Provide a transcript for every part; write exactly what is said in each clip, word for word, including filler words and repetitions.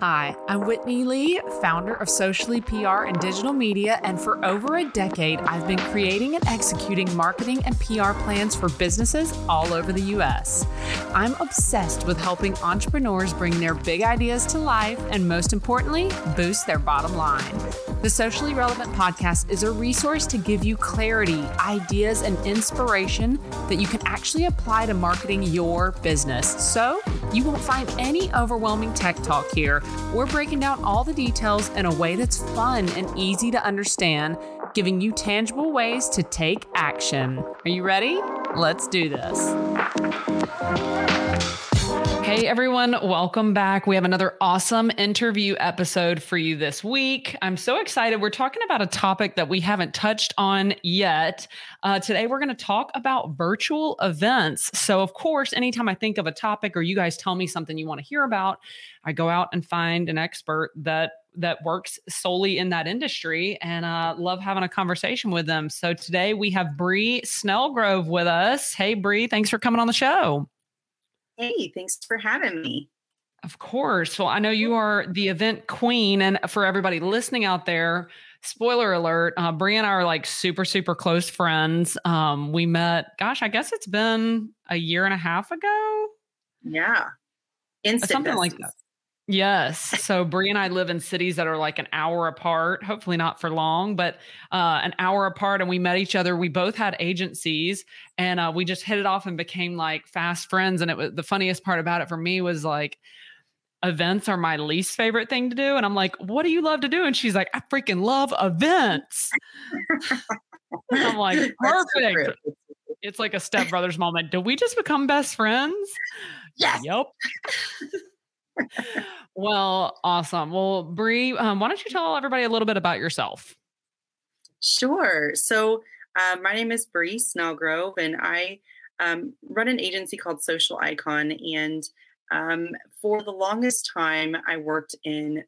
Hi, I'm Whitney Lee, founder of Sociallee P R and Digital Media, and for over a decade, I've been creating and executing marketing and P R plans for businesses all over the U S I'm obsessed with helping entrepreneurs bring their big ideas to life and, most importantly, boost their bottom line. The Socially Relevant Podcast is a resource to give you clarity, ideas, and inspiration that you can actually apply to marketing your business. So you won't find any overwhelming tech talk here. We're breaking down all the details in a way that's fun and easy to understand, giving you tangible ways to take action. Are you ready? Let's do this. Hey everyone, welcome back. We have another awesome interview episode for you this week. I'm so excited. We're talking about a topic that we haven't touched on yet. Uh, today, we're going to talk about virtual events. So of course, anytime I think of a topic or you guys tell me something you want to hear about, I go out and find an expert that that works solely in that industry and uh, love having a conversation with them. So today we have Bri Snellgrove with us. Hey Bri, thanks for coming on the show. Hey, thanks for having me. Of course. Well, I know you are the event queen, and for everybody listening out there, spoiler alert, uh, Bri and I are like super, super close friends. Um, we met, gosh, I guess it's been a year and a half ago. Yeah. Instant Something business. Like that. Yes. So Bri and I live in cities that are like an hour apart, hopefully not for long, but uh, an hour apart. And we met each other. We both had agencies and uh, we just hit it off and became like fast friends. And it was the funniest part about it for me was like, events are my least favorite thing to do. And I'm like, what do you love to do? And she's like, I freaking love events. And I'm like, perfect. So it's like a stepbrother's moment. Do we just become best friends? Yes. Yep. Well, awesome. Well, Bri, um, why don't you tell everybody a little bit about yourself? Sure. So uh, my name is Bri Snellgrove, and I um, run an agency called Social Icon. And um, for the longest time, I worked in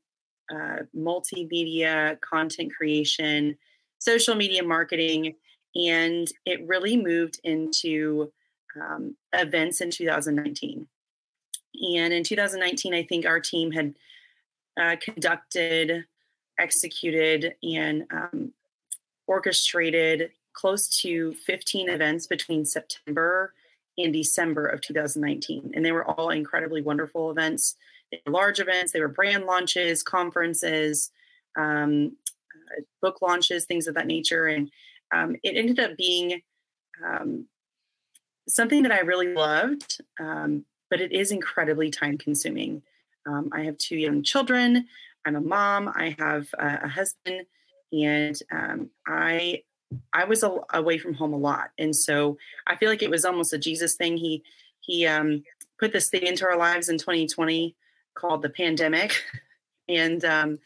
uh, multimedia, content creation, social media marketing, and it really moved into um, events in two thousand nineteen. And in two thousand nineteen, I think our team had uh, conducted, executed, and um, orchestrated close to fifteen events between September and December of two thousand nineteen. And they were all incredibly wonderful events. They were large events. They were brand launches, conferences, um, uh, book launches, things of that nature. And um, it ended up being um, something that I really loved. Um, but it is incredibly time consuming. Um, I have two young children. I'm a mom. I have uh, a husband, and um, I, I was a, away from home a lot. And so I feel like it was almost a Jesus thing. He, he um, put this thing into our lives in twenty twenty called the pandemic, and, um,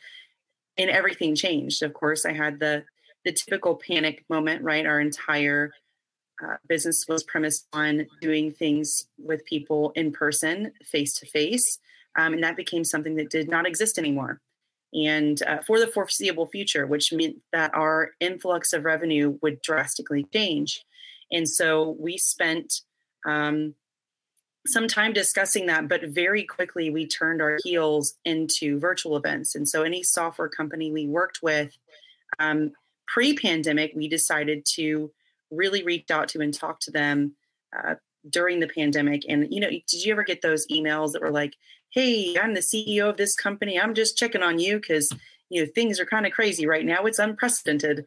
and everything changed. Of course, I had the, the typical panic moment, right? Our entire Uh, business was premised on doing things with people in person, face-to-face, um, and that became something that did not exist anymore. And uh, for the foreseeable future, which meant that our influx of revenue would drastically change. And so we spent um, some time discussing that, but very quickly we turned our heels into virtual events. And so any software company we worked with, um, pre-pandemic, we decided to really reached out to and talked to them uh, during the pandemic. And, you know, did you ever get those emails that were like, hey, I'm the C E O of this company. I'm just checking on you because, you know, things are kind of crazy right now. It's unprecedented.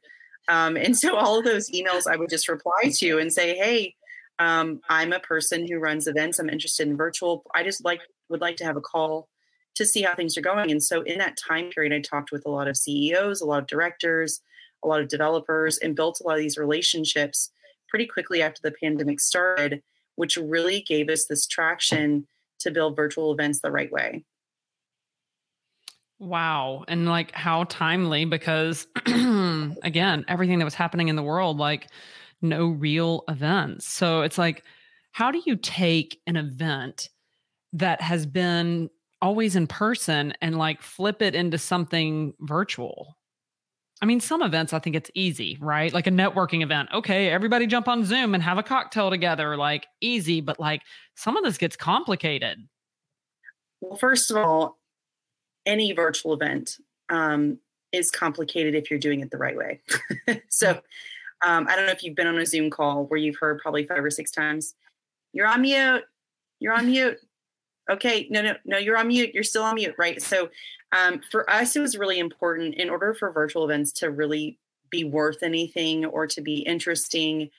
Um, and so all of those emails I would just reply to and say, hey, um, I'm a person who runs events. I'm interested in virtual. I just like would like to have a call to see how things are going. And so in that time period, I talked with a lot of C E Os, a lot of directors, a lot of developers, and built a lot of these relationships pretty quickly after the pandemic started, which really gave us this traction to build virtual events the right way. Wow. And like how timely, because again, everything that was happening in the world, like no real events. So it's like, how do you take an event that has been always in person and like flip it into something virtual? I mean, some events, I think it's easy, right? Like a networking event. Okay, everybody jump on Zoom and have a cocktail together, like easy, but like some of this gets complicated. Well, first of all, any virtual event um, is complicated if you're doing it the right way. So um, I don't know if you've been on a Zoom call where you've heard probably five or six times, you're on mute, you're on mute. Okay, no, no, no, you're on mute. You're still on mute, right? So um, for us, it was really important in order for virtual events to really be worth anything or to be interesting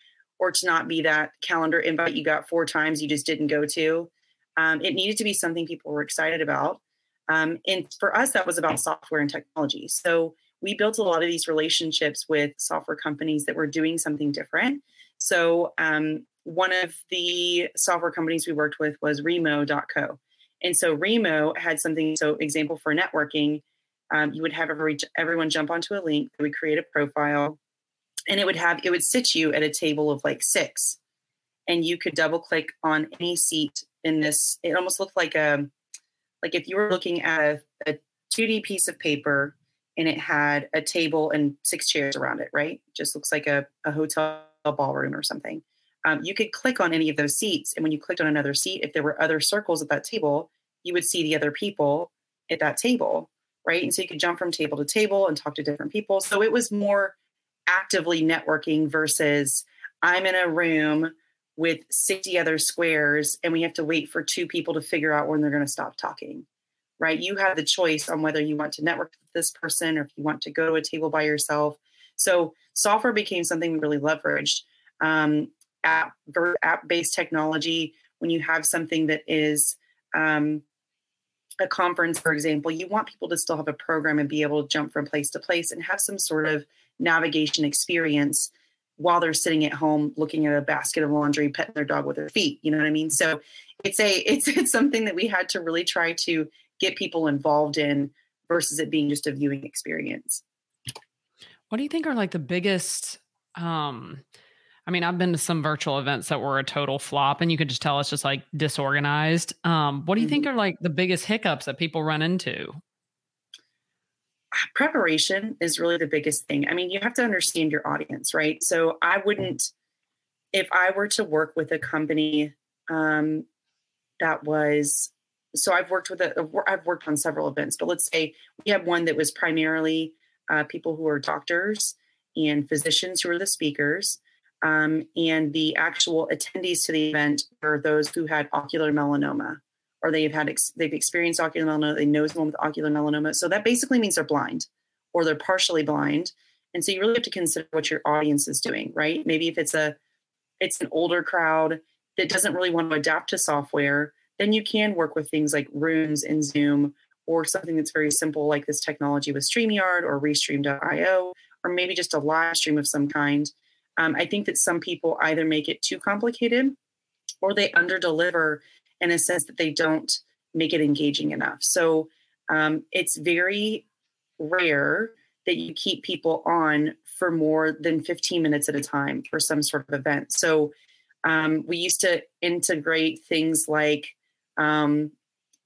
or to not be that calendar invite you got four times you just didn't go to. Um, it needed to be something people were excited about. Um, and for us, that was about software and technology. So we built a lot of these relationships with software companies that were doing something different. So um, one of the software companies we worked with was remo dot co. And so Remo had something, so example for networking, um, you would have every, everyone jump onto a link, we create a profile, and it would have, it would sit you at a table of like six, and you could double click on any seat in this. It almost looked like a, like if you were looking at a, a two D piece of paper and it had a table and six chairs around it, right? Just looks like a, a hotel ballroom or something. Um, you could click on any of those seats. And when you clicked on another seat, if there were other circles at that table, you would see the other people at that table, right? And so you could jump from table to table and talk to different people. So it was more actively networking versus I'm in a room with sixty other squares and we have to wait for two people to figure out when they're going to stop talking, right? You have the choice on whether you want to network with this person or if you want to go to a table by yourself. So software became something we really leveraged. Um, app, app-based technology, when you have something that is um, a conference, for example, you want people to still have a program and be able to jump from place to place and have some sort of navigation experience while they're sitting at home looking at a basket of laundry, petting their dog with their feet. You know what I mean? So it's a it's it's something that we had to really try to get people involved in versus it being just a viewing experience. What do you think are like the biggest, um, I mean, I've been to some virtual events that were a total flop and you could just tell it's just like disorganized. Um, what do you mm-hmm. think are like the biggest hiccups that people run into? Preparation is really the biggest thing. I mean, you have to understand your audience, right? So I wouldn't, if I were to work with a company um, that was, so I've worked with, a, I've worked on several events, but let's say we had one that was primarily uh, people who are doctors and physicians who are the speakers. Um, and the actual attendees to the event were those who had ocular melanoma. Or they've had ex- they've experienced ocular melanoma. They know someone with ocular melanoma, so that basically means they're blind, or they're partially blind. And so you really have to consider what your audience is doing, right? Maybe if it's a it's an older crowd that doesn't really want to adapt to software, then you can work with things like Rooms and Zoom, or something that's very simple like this technology with StreamYard or Restream dot io, or maybe just a live stream of some kind. Um, I think that some people either make it too complicated, or they underdeliver. In a sense that they don't make it engaging enough. So um, it's very rare that you keep people on for more than fifteen minutes at a time for some sort of event. So um, we used to integrate things like um,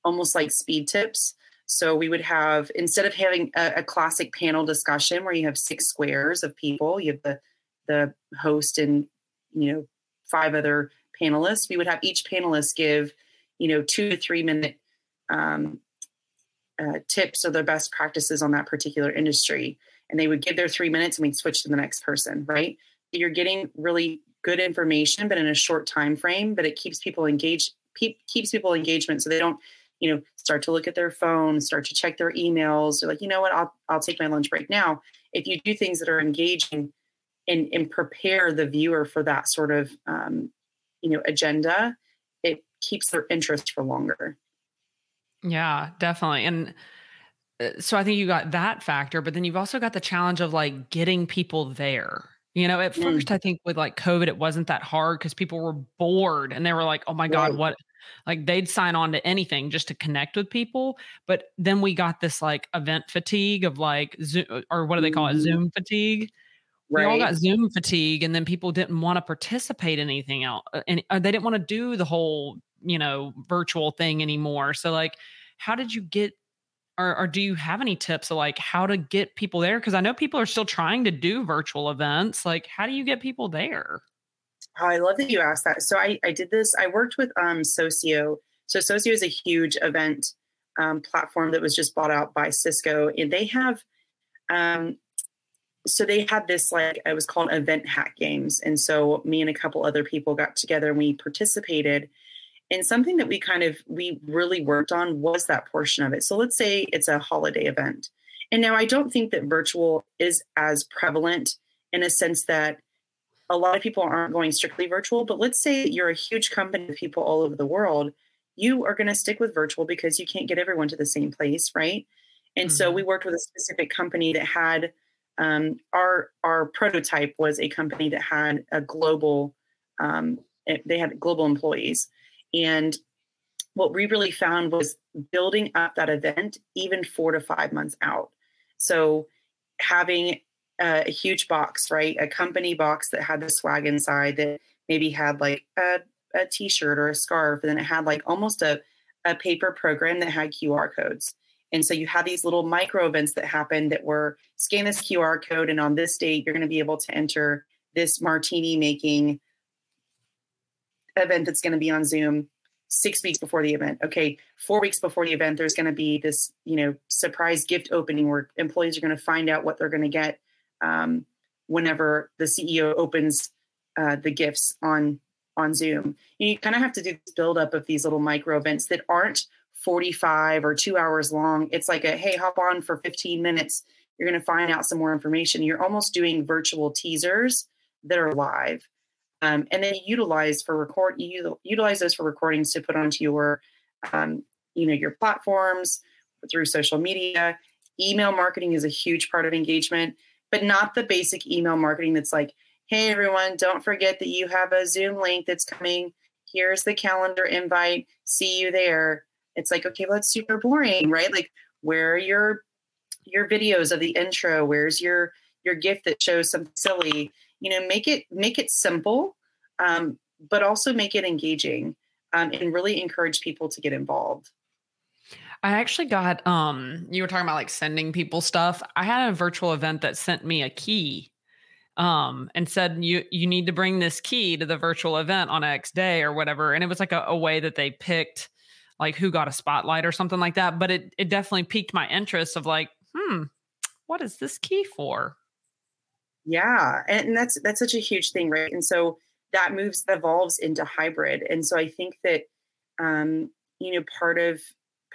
almost like speed tips. So we would have, instead of having a, a classic panel discussion where you have six squares of people, you have the the host and, you know, five other panelists, we would have each panelist give, you know, two to three minute um, uh, tips or their best practices on that particular industry. And they would give their three minutes and we'd switch to the next person, right? You're getting really good information, but in a short time frame, but it keeps people engaged, keep, keeps people engagement. So they don't, you know, start to look at their phone, start to check their emails. They're like, you know what, I'll, I'll take my lunch break now. If you do things that are engaging and, and prepare the viewer for that sort of, um, you know, agenda, it keeps their interest for longer. Yeah, definitely. And so I think you got that factor, but then you've also got the challenge of like getting people there. You know, at mm. first I think with like COVID, it wasn't that hard because people were bored and they were like, oh my God, right. what, like they'd sign on to anything just to connect with people. But then we got this like event fatigue of like, Zoom, or what do they call it? Mm. Zoom fatigue. Right. We all got Zoom fatigue, and then people didn't want to participate in anything else, and they didn't want to do the whole, you know, virtual thing anymore. So, like, how did you get, or, or do you have any tips of like how to get people there? Because I know people are still trying to do virtual events. Like, how do you get people there? Oh, I love that you asked that. So, I I did this. I worked with um Socio. So, Socio is a huge event um, platform that was just bought out by Cisco, and they have, um, so they had this, like, it was called Event Hack Games. And so me and a couple other people got together and we participated. And something that we kind of, we really worked on was that portion of it. So let's say it's a holiday event. And now I don't think that virtual is as prevalent in a sense that a lot of people aren't going strictly virtual, but let's say you're a huge company of people all over the world. You are going to stick with virtual because you can't get everyone to the same place, right? And mm-hmm. so we worked with a specific company that had, um, our, our prototype was a company that had a global, um, it, they had global employees. And what we really found was building up that event even four to five months out. So having a huge box, right? A company box that had the swag inside that maybe had like a, a t-shirt or a scarf. And then it had like almost a, a paper program that had Q R codes. And so you had these little micro events that happened that were scan this Q R code. And on this date, you're going to be able to enter this martini making event that's going to be on Zoom six weeks before the event. Okay, four weeks before the event, there's going to be this, you know, surprise gift opening where employees are going to find out what they're going to get um, whenever the C E O opens uh, the gifts on on Zoom. You kind of have to do this build up of these little micro events that aren't forty-five or two hours long. It's like a, hey, hop on for fifteen minutes. You're going to find out some more information. You're almost doing virtual teasers that are live. Um, and then you utilize for record, you utilize those for recordings to put onto your, um, you know, your platforms through social media. Email marketing is a huge part of engagement, but not the basic email marketing that's like, hey, everyone, don't forget that you have a Zoom link that's coming. Here's the calendar invite. See you there. It's like, okay, well, that's super boring, right? Like, where are your your videos of the intro? Where's your your gift that shows something silly? You know, make it make it simple, um, but also make it engaging, um, and really encourage people to get involved. I actually got, um, you were talking about like sending people stuff. I had a virtual event that sent me a key um, and said, you you need to bring this key to the virtual event on X day or whatever. And it was like a, a way that they picked like who got a spotlight or something like that. But it it definitely piqued my interest of like, hmm, what is this key for? Yeah. And that's, that's such a huge thing. Right. And so that moves, evolves into hybrid. And so I think that, um, you know, part of,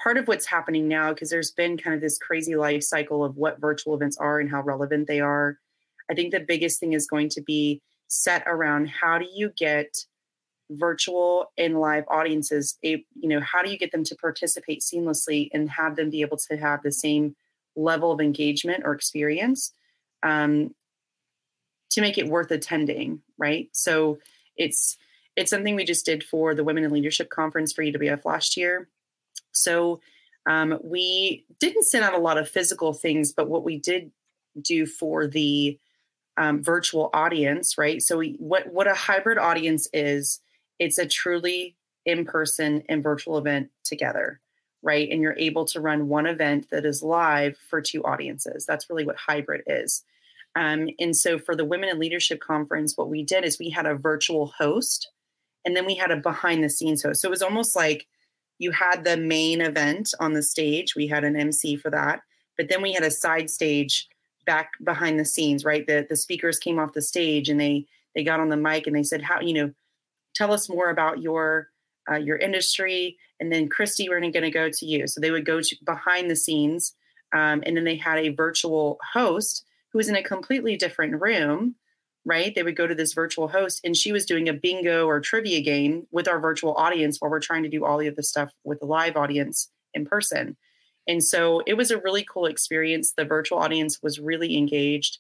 part of what's happening now, because there's been kind of this crazy life cycle of what virtual events are and how relevant they are. I think the biggest thing is going to be set around how do you get virtual and live audiences, a, you know, how do you get them to participate seamlessly and have them be able to have the same level of engagement or experience, um, to make it worth attending, right? So it's it's something we just did for the Women in Leadership Conference for U W F last year. So um, we didn't send out a lot of physical things, but what we did do for the um, virtual audience, right? So we, what what a hybrid audience is, it's a truly in-person and virtual event together, right? And you're able to run one event that is live for two audiences. That's really what hybrid is. Um, and so for the Women in Leadership Conference, what we did is we had a virtual host and then we had a behind the scenes host. So it was almost like you had the main event on the stage. We had an M C for that, but then we had a side stage back behind the scenes, right? The, the speakers came off the stage and they, they got on the mic and they said, how, you know, tell us more about your, uh, your industry. And then Christy, we're going to go to you. So they would go to behind the scenes. Um, and then they had a virtual host who was in a completely different room, right? They would go to this virtual host and she was doing a bingo or trivia game with our virtual audience while we're trying to do all of the stuff with the live audience in person. And so it was a really cool experience. The virtual audience was really engaged.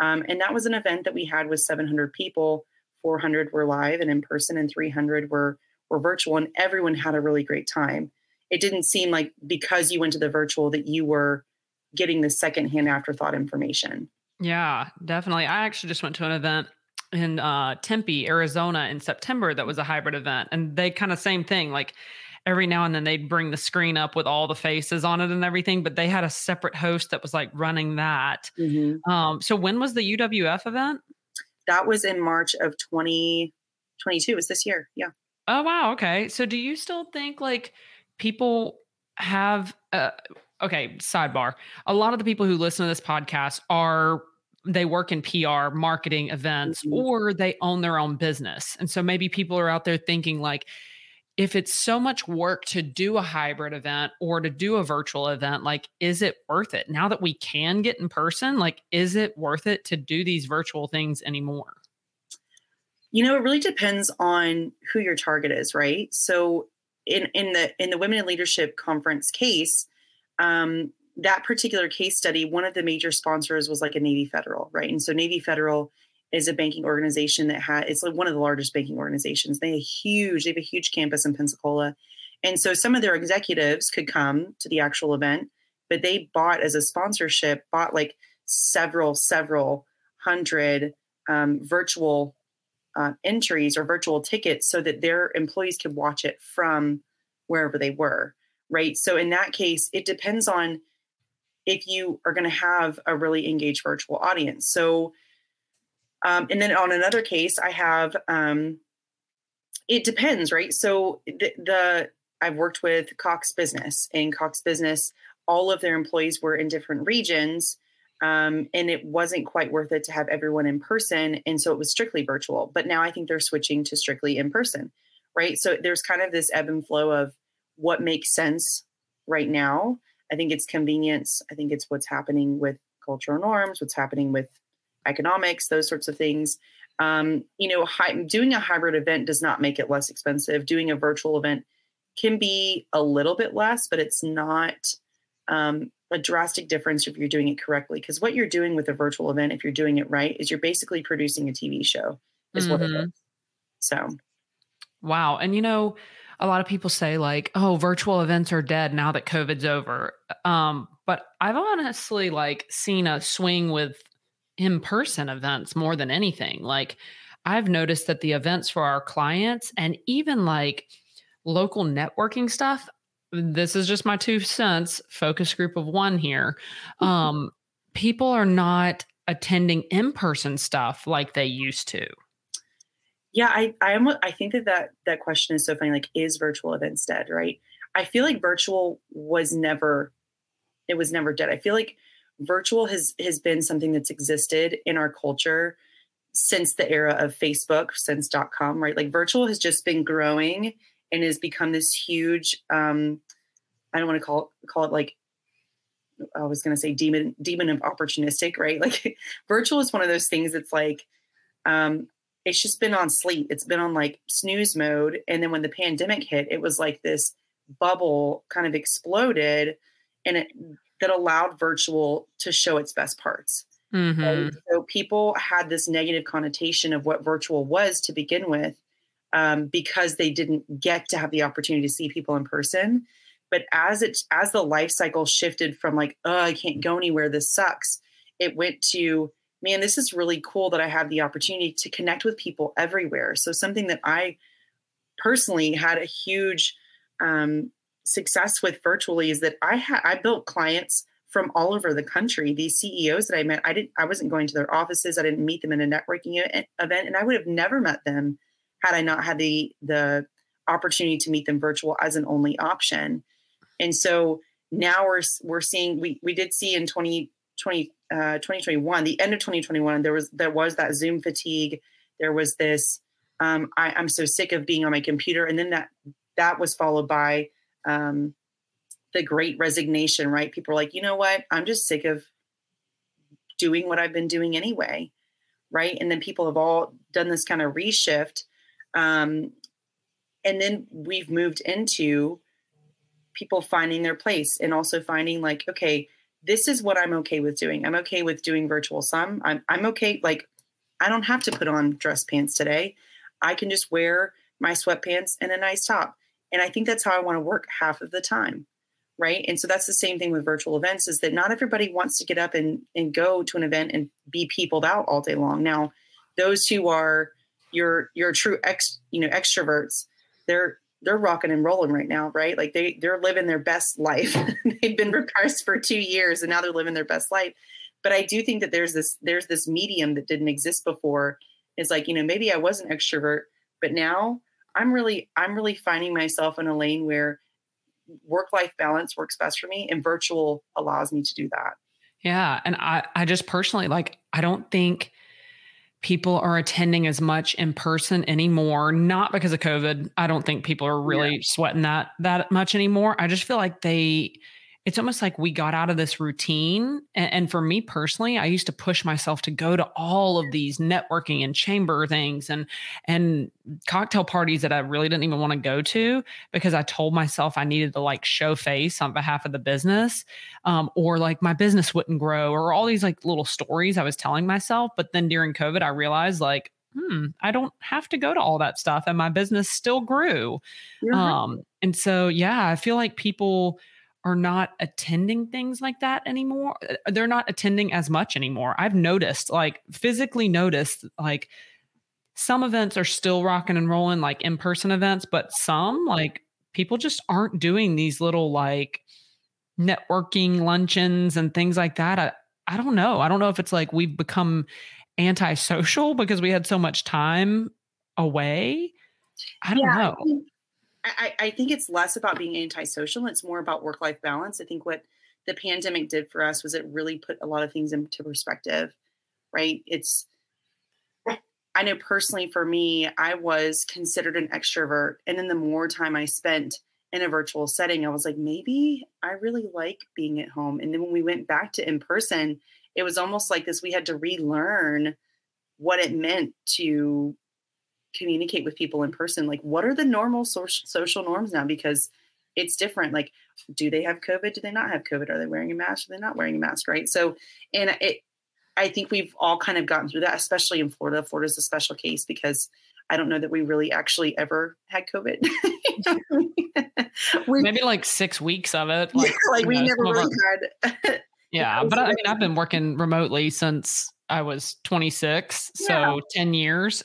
Um, and that was an event that we had with seven hundred people, four hundred were live and in person and three hundred were, were virtual, and everyone had a really great time. It didn't seem like because you went to the virtual that you were getting the secondhand afterthought information. Yeah, definitely. I actually just went to an event in uh, Tempe, Arizona in September that was a hybrid event. And they kind of same thing, like every now and then they'd bring the screen up with all the faces on it and everything, but they had a separate host that was like running that. Mm-hmm. Um, so when was the U W F event? That was in March of twenty twenty-two. It was this year. Yeah. Oh, wow. Okay. So do you still think like people have, uh, okay, sidebar. A lot of the people who listen to this podcast are, they work in P R, marketing, events, mm-hmm. or they own their own business. And so maybe people are out there thinking like, if it's so much work to do a hybrid event or to do a virtual event, like, is it worth it? Now that we can get in person, like, is it worth it to do these virtual things anymore? You know, it really depends on who your target is, right? So in, in the in the Women in Leadership Conference case, um, that particular case study, one of the major sponsors was like a Navy Federal, right? And so Navy Federal is a banking organization that had, it's like one of the largest banking organizations. They have a huge, they have a huge campus in Pensacola. And so some of their executives could come to the actual event, but they bought as a sponsorship, bought like several, several hundred um, virtual Uh, entries or virtual tickets so that their employees could watch it from wherever they were, right? So in that case, it depends on if you are going to have a really engaged virtual audience. So, um, and then on another case, I have, um, it depends, right? So the, the I've worked with Cox Business, and Cox Business, all of their employees were in different regions. Um, and it wasn't quite worth it to have everyone in person. And so it was strictly virtual. But now I think they're switching to strictly in person, right? So there's kind of this ebb and flow of what makes sense right now. I think it's convenience. I think it's what's happening with cultural norms, what's happening with economics, those sorts of things. Um, you know, hi, doing a hybrid event does not make it less expensive. Doing a virtual event can be a little bit less, but it's not... Um, a drastic difference if you're doing it correctly. Because what you're doing with a virtual event, if you're doing it right, is you're basically producing a T V show is mm-hmm. what it is. So. Wow. And, you know, a lot of people say like, oh, virtual events are dead now that COVID's over. Um, but I've honestly like seen a swing with in-person events more than anything. Like I've noticed that the events for our clients and even like local networking stuff, this is just my two cents, focus group of one here. Um, people are not attending in-person stuff like they used to. Yeah. I, I am. I think that, that that question is so funny. Like, is virtual events dead? Right. I feel like virtual was never, it was never dead. I feel like virtual has, has been something that's existed in our culture since the era of Facebook, since dot com, right? Like virtual has just been growing and has become this huge, um, I don't want to call it, call it like, I was going to say demon, demon of opportunistic, right? Like virtual is one of those things that's like, um, it's just been on sleep. It's been on like snooze mode. And then when the pandemic hit, it was like this bubble kind of exploded and it, that allowed virtual to show its best parts. Mm-hmm. And so people had this negative connotation of what virtual was to begin with. Um, because they didn't get to have the opportunity to see people in person. But as it as the life cycle shifted from like, oh, I can't go anywhere, this sucks, it went to, man, this is really cool that I have the opportunity to connect with people everywhere. So something that I personally had a huge um, success with virtually is that I had I built clients from all over the country. These C E Os that I met, I didn't I wasn't going to their offices. I didn't meet them in a networking event, and I would have never met them had I not had the the opportunity to meet them virtual as an only option. And so now we're we're seeing we we did see in twenty twenty, uh, twenty twenty-one, the end of twenty twenty-one, there was there was that Zoom fatigue. There was this um, I, I'm so sick of being on my computer, and then that that was followed by um, the Great Resignation. Right? People were like, you know what? I'm just sick of doing what I've been doing anyway. Right? And then people have all done this kind of reshift. Um, and then we've moved into people finding their place and also finding like, okay, this is what I'm okay with doing. I'm okay with doing virtual some. I'm, I'm okay. Like, I don't have to put on dress pants today. I can just wear my sweatpants and a nice top. And I think that's how I want to work half of the time. Right. And so that's the same thing with virtual events, is that not everybody wants to get up and, and go to an event and be peopled out all day long. Now, those who are your your true ex, you know, extroverts, they're they're rocking and rolling right now, right? Like they they're living their best life. They've been repressed for two years and now they're living their best life. But I do think that there's this there's this medium that didn't exist before. It's like, you know, maybe I was an extrovert, but now I'm really I'm really finding myself in a lane where work-life balance works best for me, and virtual allows me to do that. Yeah. And I, I just personally, like, I don't think people are attending as much in person anymore, not because of COVID. I don't think people are really yeah. sweating that, that much anymore. I just feel like they, it's almost like we got out of this routine. And, and for me personally, I used to push myself to go to all of these networking and chamber things and, and cocktail parties that I really didn't even want to go to because I told myself I needed to like show face on behalf of the business, um, or like my business wouldn't grow, or all these like little stories I was telling myself. But then during COVID, I realized like, hmm, I don't have to go to all that stuff. And my business still grew. Mm-hmm. Um, and so, yeah, I feel like people are not attending things like that anymore. They're not attending as much anymore. I've noticed, like physically noticed, like some events are still rocking and rolling, like in-person events, but some like people just aren't doing these little like networking luncheons and things like that. I, I don't know. I don't know if it's like we've become antisocial because we had so much time away. I don't yeah, know. I think- I, I think it's less about being antisocial. It's more about work-life balance. I think what the pandemic did for us was it really put a lot of things into perspective, right? It's, I know personally for me, I was considered an extrovert. And then the more time I spent in a virtual setting, I was like, maybe I really like being at home. And then when we went back to in-person, it was almost like this, we had to relearn what it meant to communicate with people in person. Like, what are the normal social social norms now? Because it's different. Like, do they have COVID? Do they not have COVID? Are they wearing a mask? Are they not wearing a mask? Right. So, and it, I think we've all kind of gotten through that, especially in Florida. Florida's a special case because I don't know that we really actually ever had COVID. we, Maybe like six weeks of it. Like, yeah, like we know, never really had. yeah. But I mean, I've been working remotely since I was twenty-six. So yeah. ten years.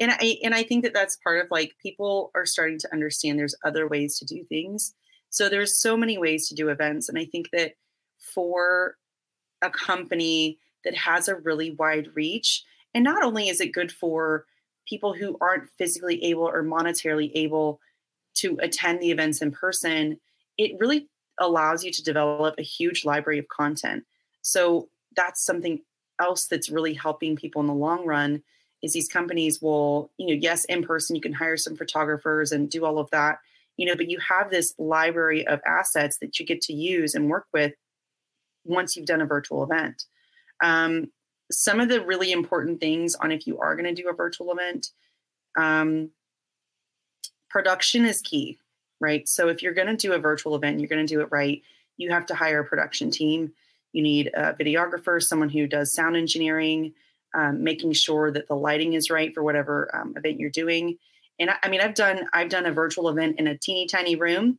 And I and I think that that's part of like people are starting to understand there's other ways to do things. So there's so many ways to do events. And I think that for a company that has a really wide reach, and not only is it good for people who aren't physically able or monetarily able to attend the events in person, it really allows you to develop a huge library of content. So that's something else that's really helping people in the long run. Is these companies will, you know, yes, in person, you can hire some photographers and do all of that, you know, but you have this library of assets that you get to use and work with once you've done a virtual event. Um, some of the really important things on if you are going to do a virtual event, um, production is key, right? So if you're going to do a virtual event, you're going to do it right. You have to hire a production team. You need a videographer, someone who does sound engineering, Um, making sure that the lighting is right for whatever um, event you're doing. And I, I mean, I've done, I've done a virtual event in a teeny tiny room.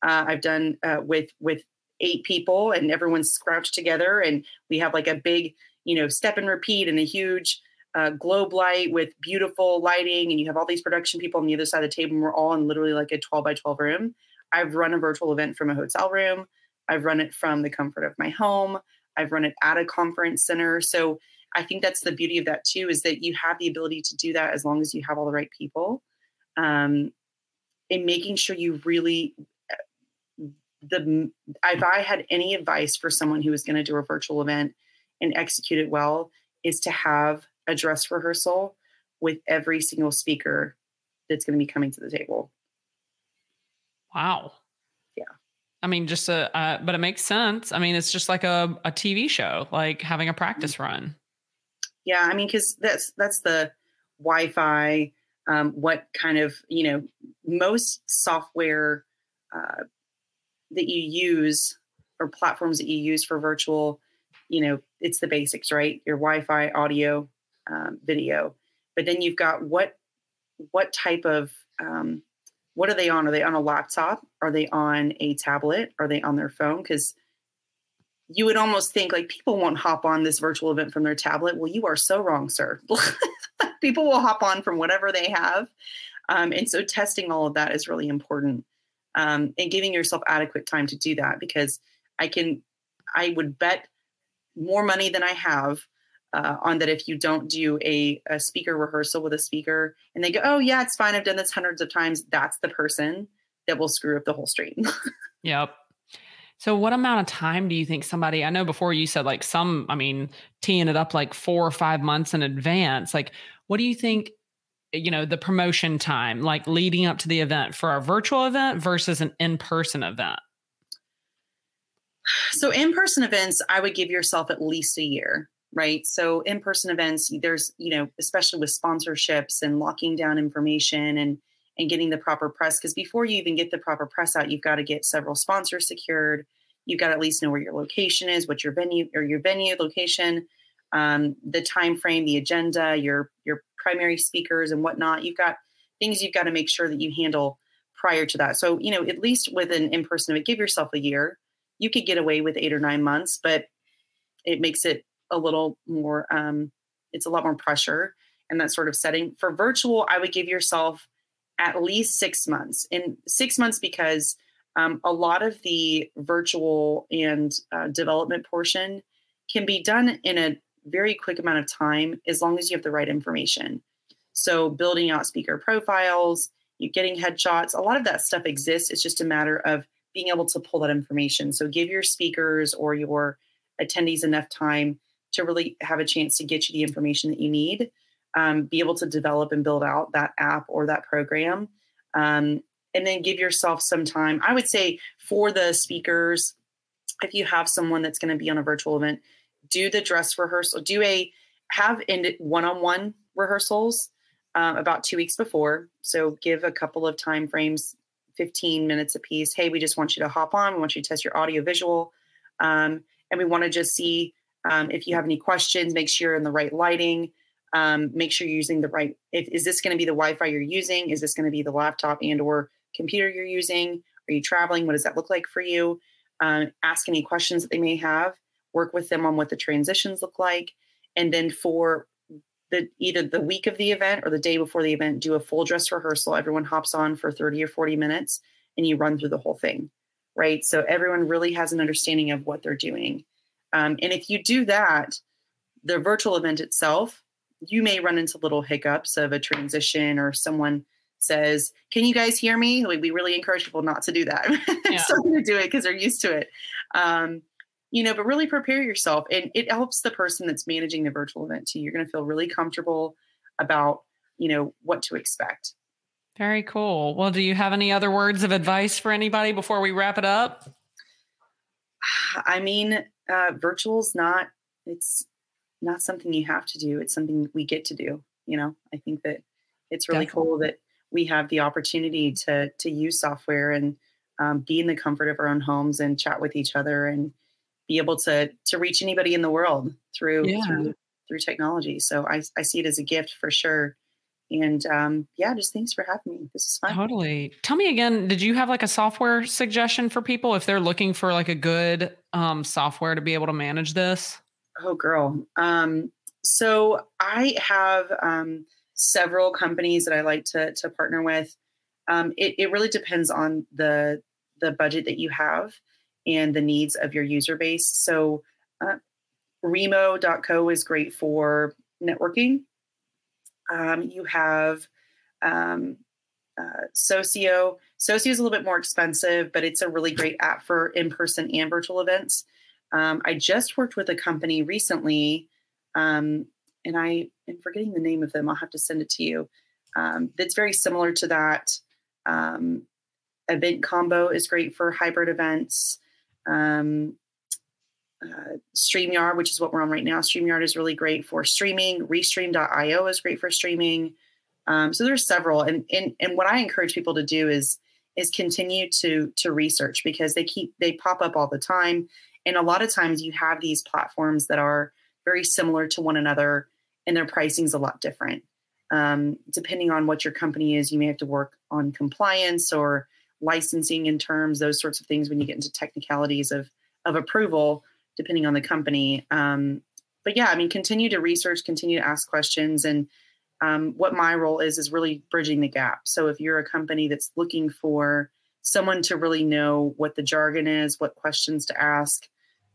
Uh, I've done uh, with, with eight people and everyone's scrouched together. And we have like a big, you know, step and repeat and a huge uh, globe light with beautiful lighting. And you have all these production people on the other side of the table. And we're all in literally like a twelve by twelve room. I've run a virtual event from a hotel room. I've run it from the comfort of my home. I've run it at a conference center. So I think that's the beauty of that too, is that you have the ability to do that as long as you have all the right people, um, and making sure you really, the, if I had any advice for someone who is going to do a virtual event and execute it well, is to have a dress rehearsal with every single speaker that's going to be coming to the table. Wow. Yeah. I mean, just a, uh, but it makes sense. I mean, it's just like a, a T V show, like having a practice run. Yeah, I mean, because that's that's the Wi-Fi. Um, what kind of, you know, most software uh, that you use or platforms that you use for virtual, you know, it's the basics, right? Your Wi-Fi, audio, um, video, but then you've got what what type of um, what are they on? Are they on a laptop? Are they on a tablet? Are they on their phone? Because you would almost think like people won't hop on this virtual event from their tablet. Well, you are so wrong, sir. People will hop on from whatever they have. Um, and so testing all of that is really important, um, and giving yourself adequate time to do that, because I can, I would bet more money than I have uh, on that. If you don't do a, a speaker rehearsal with a speaker and they go, oh yeah, it's fine, I've done this hundreds of times, that's the person that will screw up the whole stream. Yep. So what amount of time do you think somebody, I know before you said like some, I mean, teeing it up like four or five months in advance, like what do you think, you know, the promotion time, like leading up to the event for a virtual event versus an in-person event? So in-person events, I would give yourself at least a year, right? So in-person events, there's, you know, especially with sponsorships and locking down information and, and getting the proper press, because before you even get the proper press out, you've got to get several sponsors secured. You've got to at least know where your location is, what your venue or your venue location, um, the time frame, the agenda, your your primary speakers and whatnot. You've got things you've got to make sure that you handle prior to that. So, you know, at least with an in-person event, give yourself a year. You could get away with eight or nine months, but it makes it a little more, um, it's a lot more pressure in that sort of setting. For virtual, I would give yourself at least six months. In six months, because um, a lot of the virtual and uh, development portion can be done in a very quick amount of time, as long as you have the right information. So building out speaker profiles, you getting headshots, a lot of that stuff exists. It's just a matter of being able to pull that information. So give your speakers or your attendees enough time to really have a chance to get you the information that you need, um, be able to develop and build out that app or that program, um, and then give yourself some time. I would say for the speakers, if you have someone that's going to be on a virtual event, do the dress rehearsal, do a have in one-on-one rehearsals uh, about two weeks before. So give a couple of time frames, fifteen minutes a piece. Hey, we just want you to hop on. We want you to test your audio visual. Um, and we want to just see um, if you have any questions, make sure you're in the right lighting. Um, make sure you're using the right, if, is this going to be the Wi-Fi you're using? Is this going to be the laptop and or computer you're using? Are you traveling? What does that look like for you? Um, ask any questions that they may have, work with them on what the transitions look like. And then for the, either the week of the event or the day before the event, do a full dress rehearsal. Everyone hops on for thirty or forty minutes and you run through the whole thing, right? So everyone really has an understanding of what they're doing. Um, and if you do that, the virtual event itself, you may run into little hiccups of a transition or someone says, can you guys hear me? We really encourage people not to do that. Yeah. So they're going to do it because they're used to it. Um, you know, but really prepare yourself. And it helps the person that's managing the virtual event too. You're going to feel really comfortable about, you know, what to expect. Very cool. Well, do you have any other words of advice for anybody before we wrap it up? I mean, uh, virtual's not, it's not something you have to do. It's something we get to do. You know, I think that it's really Definitely. Cool that we have the opportunity to, to use software and um, be in the comfort of our own homes and chat with each other and be able to to reach anybody in the world through yeah. through, through technology. So I, I see it as a gift for sure. And um, yeah, just thanks for having me. This is fun. Totally. Tell me again, did you have like a software suggestion for people if they're looking for like a good um, software to be able to manage this? Oh, girl. Um, so I have um, several companies that I like to to partner with. Um, it, it really depends on the the budget that you have and the needs of your user base. So uh, remo dot co is great for networking. Um, you have um, uh, Socio. Socio is a little bit more expensive, but it's a really great app for in-person and virtual events. Um, I just worked with a company recently, um, and I am forgetting the name of them. I'll have to send it to you. Um, that's very similar to that. Um, event combo is great for hybrid events. Um, uh, StreamYard, which is what we're on right now. StreamYard is really great for streaming. Restream dot io is great for streaming. Um, so there's several. And, and, and what I encourage people to do is, is continue to, to research because they keep, they pop up all the time. And a lot of times you have these platforms that are very similar to one another and their pricing is a lot different. Um, depending on what your company is, you may have to work on compliance or licensing in terms, those sorts of things when you get into technicalities of, of approval, depending on the company. Um, but yeah, I mean, continue to research, continue to ask questions. And um, what my role is, is really bridging the gap. So if you're a company that's looking for someone to really know what the jargon is, what questions to ask,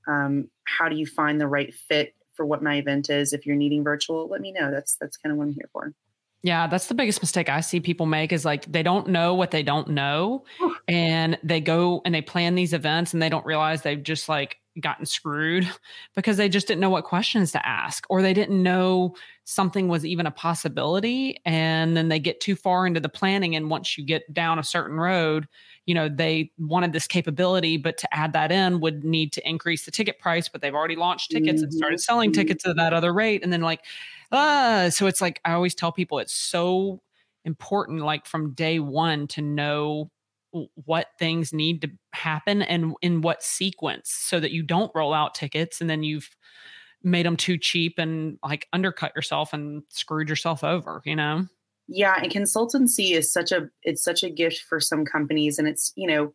um, how do you find the right fit for what my event is? If you're needing virtual, let me know. That's, that's kind of what I'm here for. Yeah, that's the biggest mistake I see people make is like they don't know what they don't know. Ooh. And they go and they plan these events and they don't realize they've just like gotten screwed because they just didn't know what questions to ask, or they didn't know something was even a possibility. And then they get too far into the planning. And once you get down a certain road, you know, they wanted this capability, but to add that in would need to increase the ticket price, but they've already launched tickets mm-hmm. and started selling tickets at that other rate. And then like, Uh, so it's like, I always tell people it's so important, like from day one, to know what things need to happen and in what sequence, so that you don't roll out tickets and then you've made them too cheap and like undercut yourself and screwed yourself over, you know? Yeah. And consultancy is such a, it's such a gift for some companies, and it's, you know,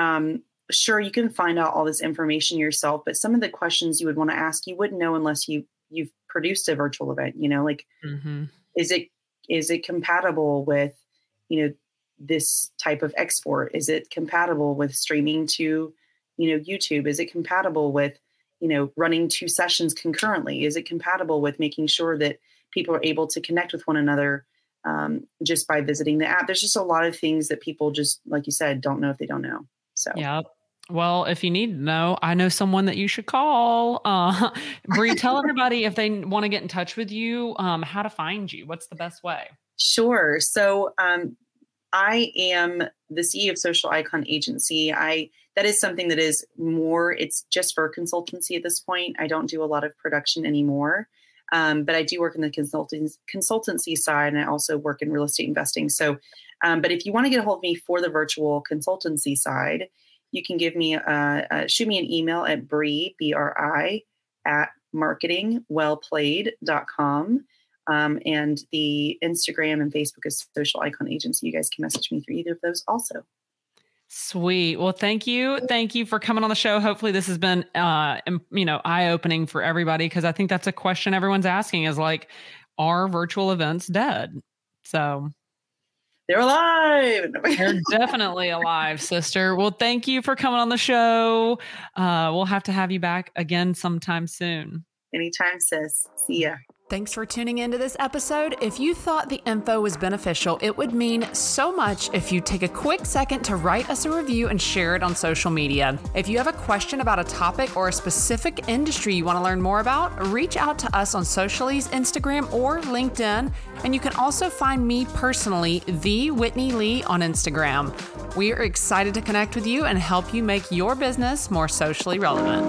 um, sure, you can find out all this information yourself, but some of the questions you would want to ask, you wouldn't know unless you you've produced a virtual event, you know, like, mm-hmm. is it, is it compatible with, you know, this type of export? Is it compatible with streaming to, you know, YouTube? Is it compatible with, you know, running two sessions concurrently? Is it compatible with making sure that people are able to connect with one another um, just by visiting the app? There's just a lot of things that people just, like you said, don't know if they don't know. So, yeah. Well, if you need to know, I know someone that you should call. Uh, Bri, tell everybody if they want to get in touch with you, um, how to find you. What's the best way? Sure. So um, I am the C E O of Social Icon Agency. I that is something that is more, it's just for consultancy at this point. I don't do a lot of production anymore, um, but I do work in the consulting, consultancy side, and I also work in real estate investing. So, um, but if you want to get a hold of me for the virtual consultancy side, you can give me, uh, uh, shoot me an email at Bri, B R I, at marketing well played dot com. Um, and the Instagram and Facebook is Social Icon Agency. You guys can message me through either of those also. Sweet. Well, thank you. Thank you for coming on the show. Hopefully this has been, uh, you know, eye-opening for everybody, because I think that's a question everyone's asking is like, are virtual events dead? So... They're alive. They're definitely alive, sister. Well, thank you for coming on the show. Uh, we'll have to have you back again sometime soon. Anytime, sis. See ya. Thanks for tuning into this episode. If you thought the info was beneficial, it would mean so much if you take a quick second to write us a review and share it on social media. If you have a question about a topic or a specific industry you want to learn more about, reach out to us on Sociallee's Instagram or LinkedIn. And you can also find me personally, The Whitney Lee, on Instagram. We are excited to connect with you and help you make your business more socially relevant.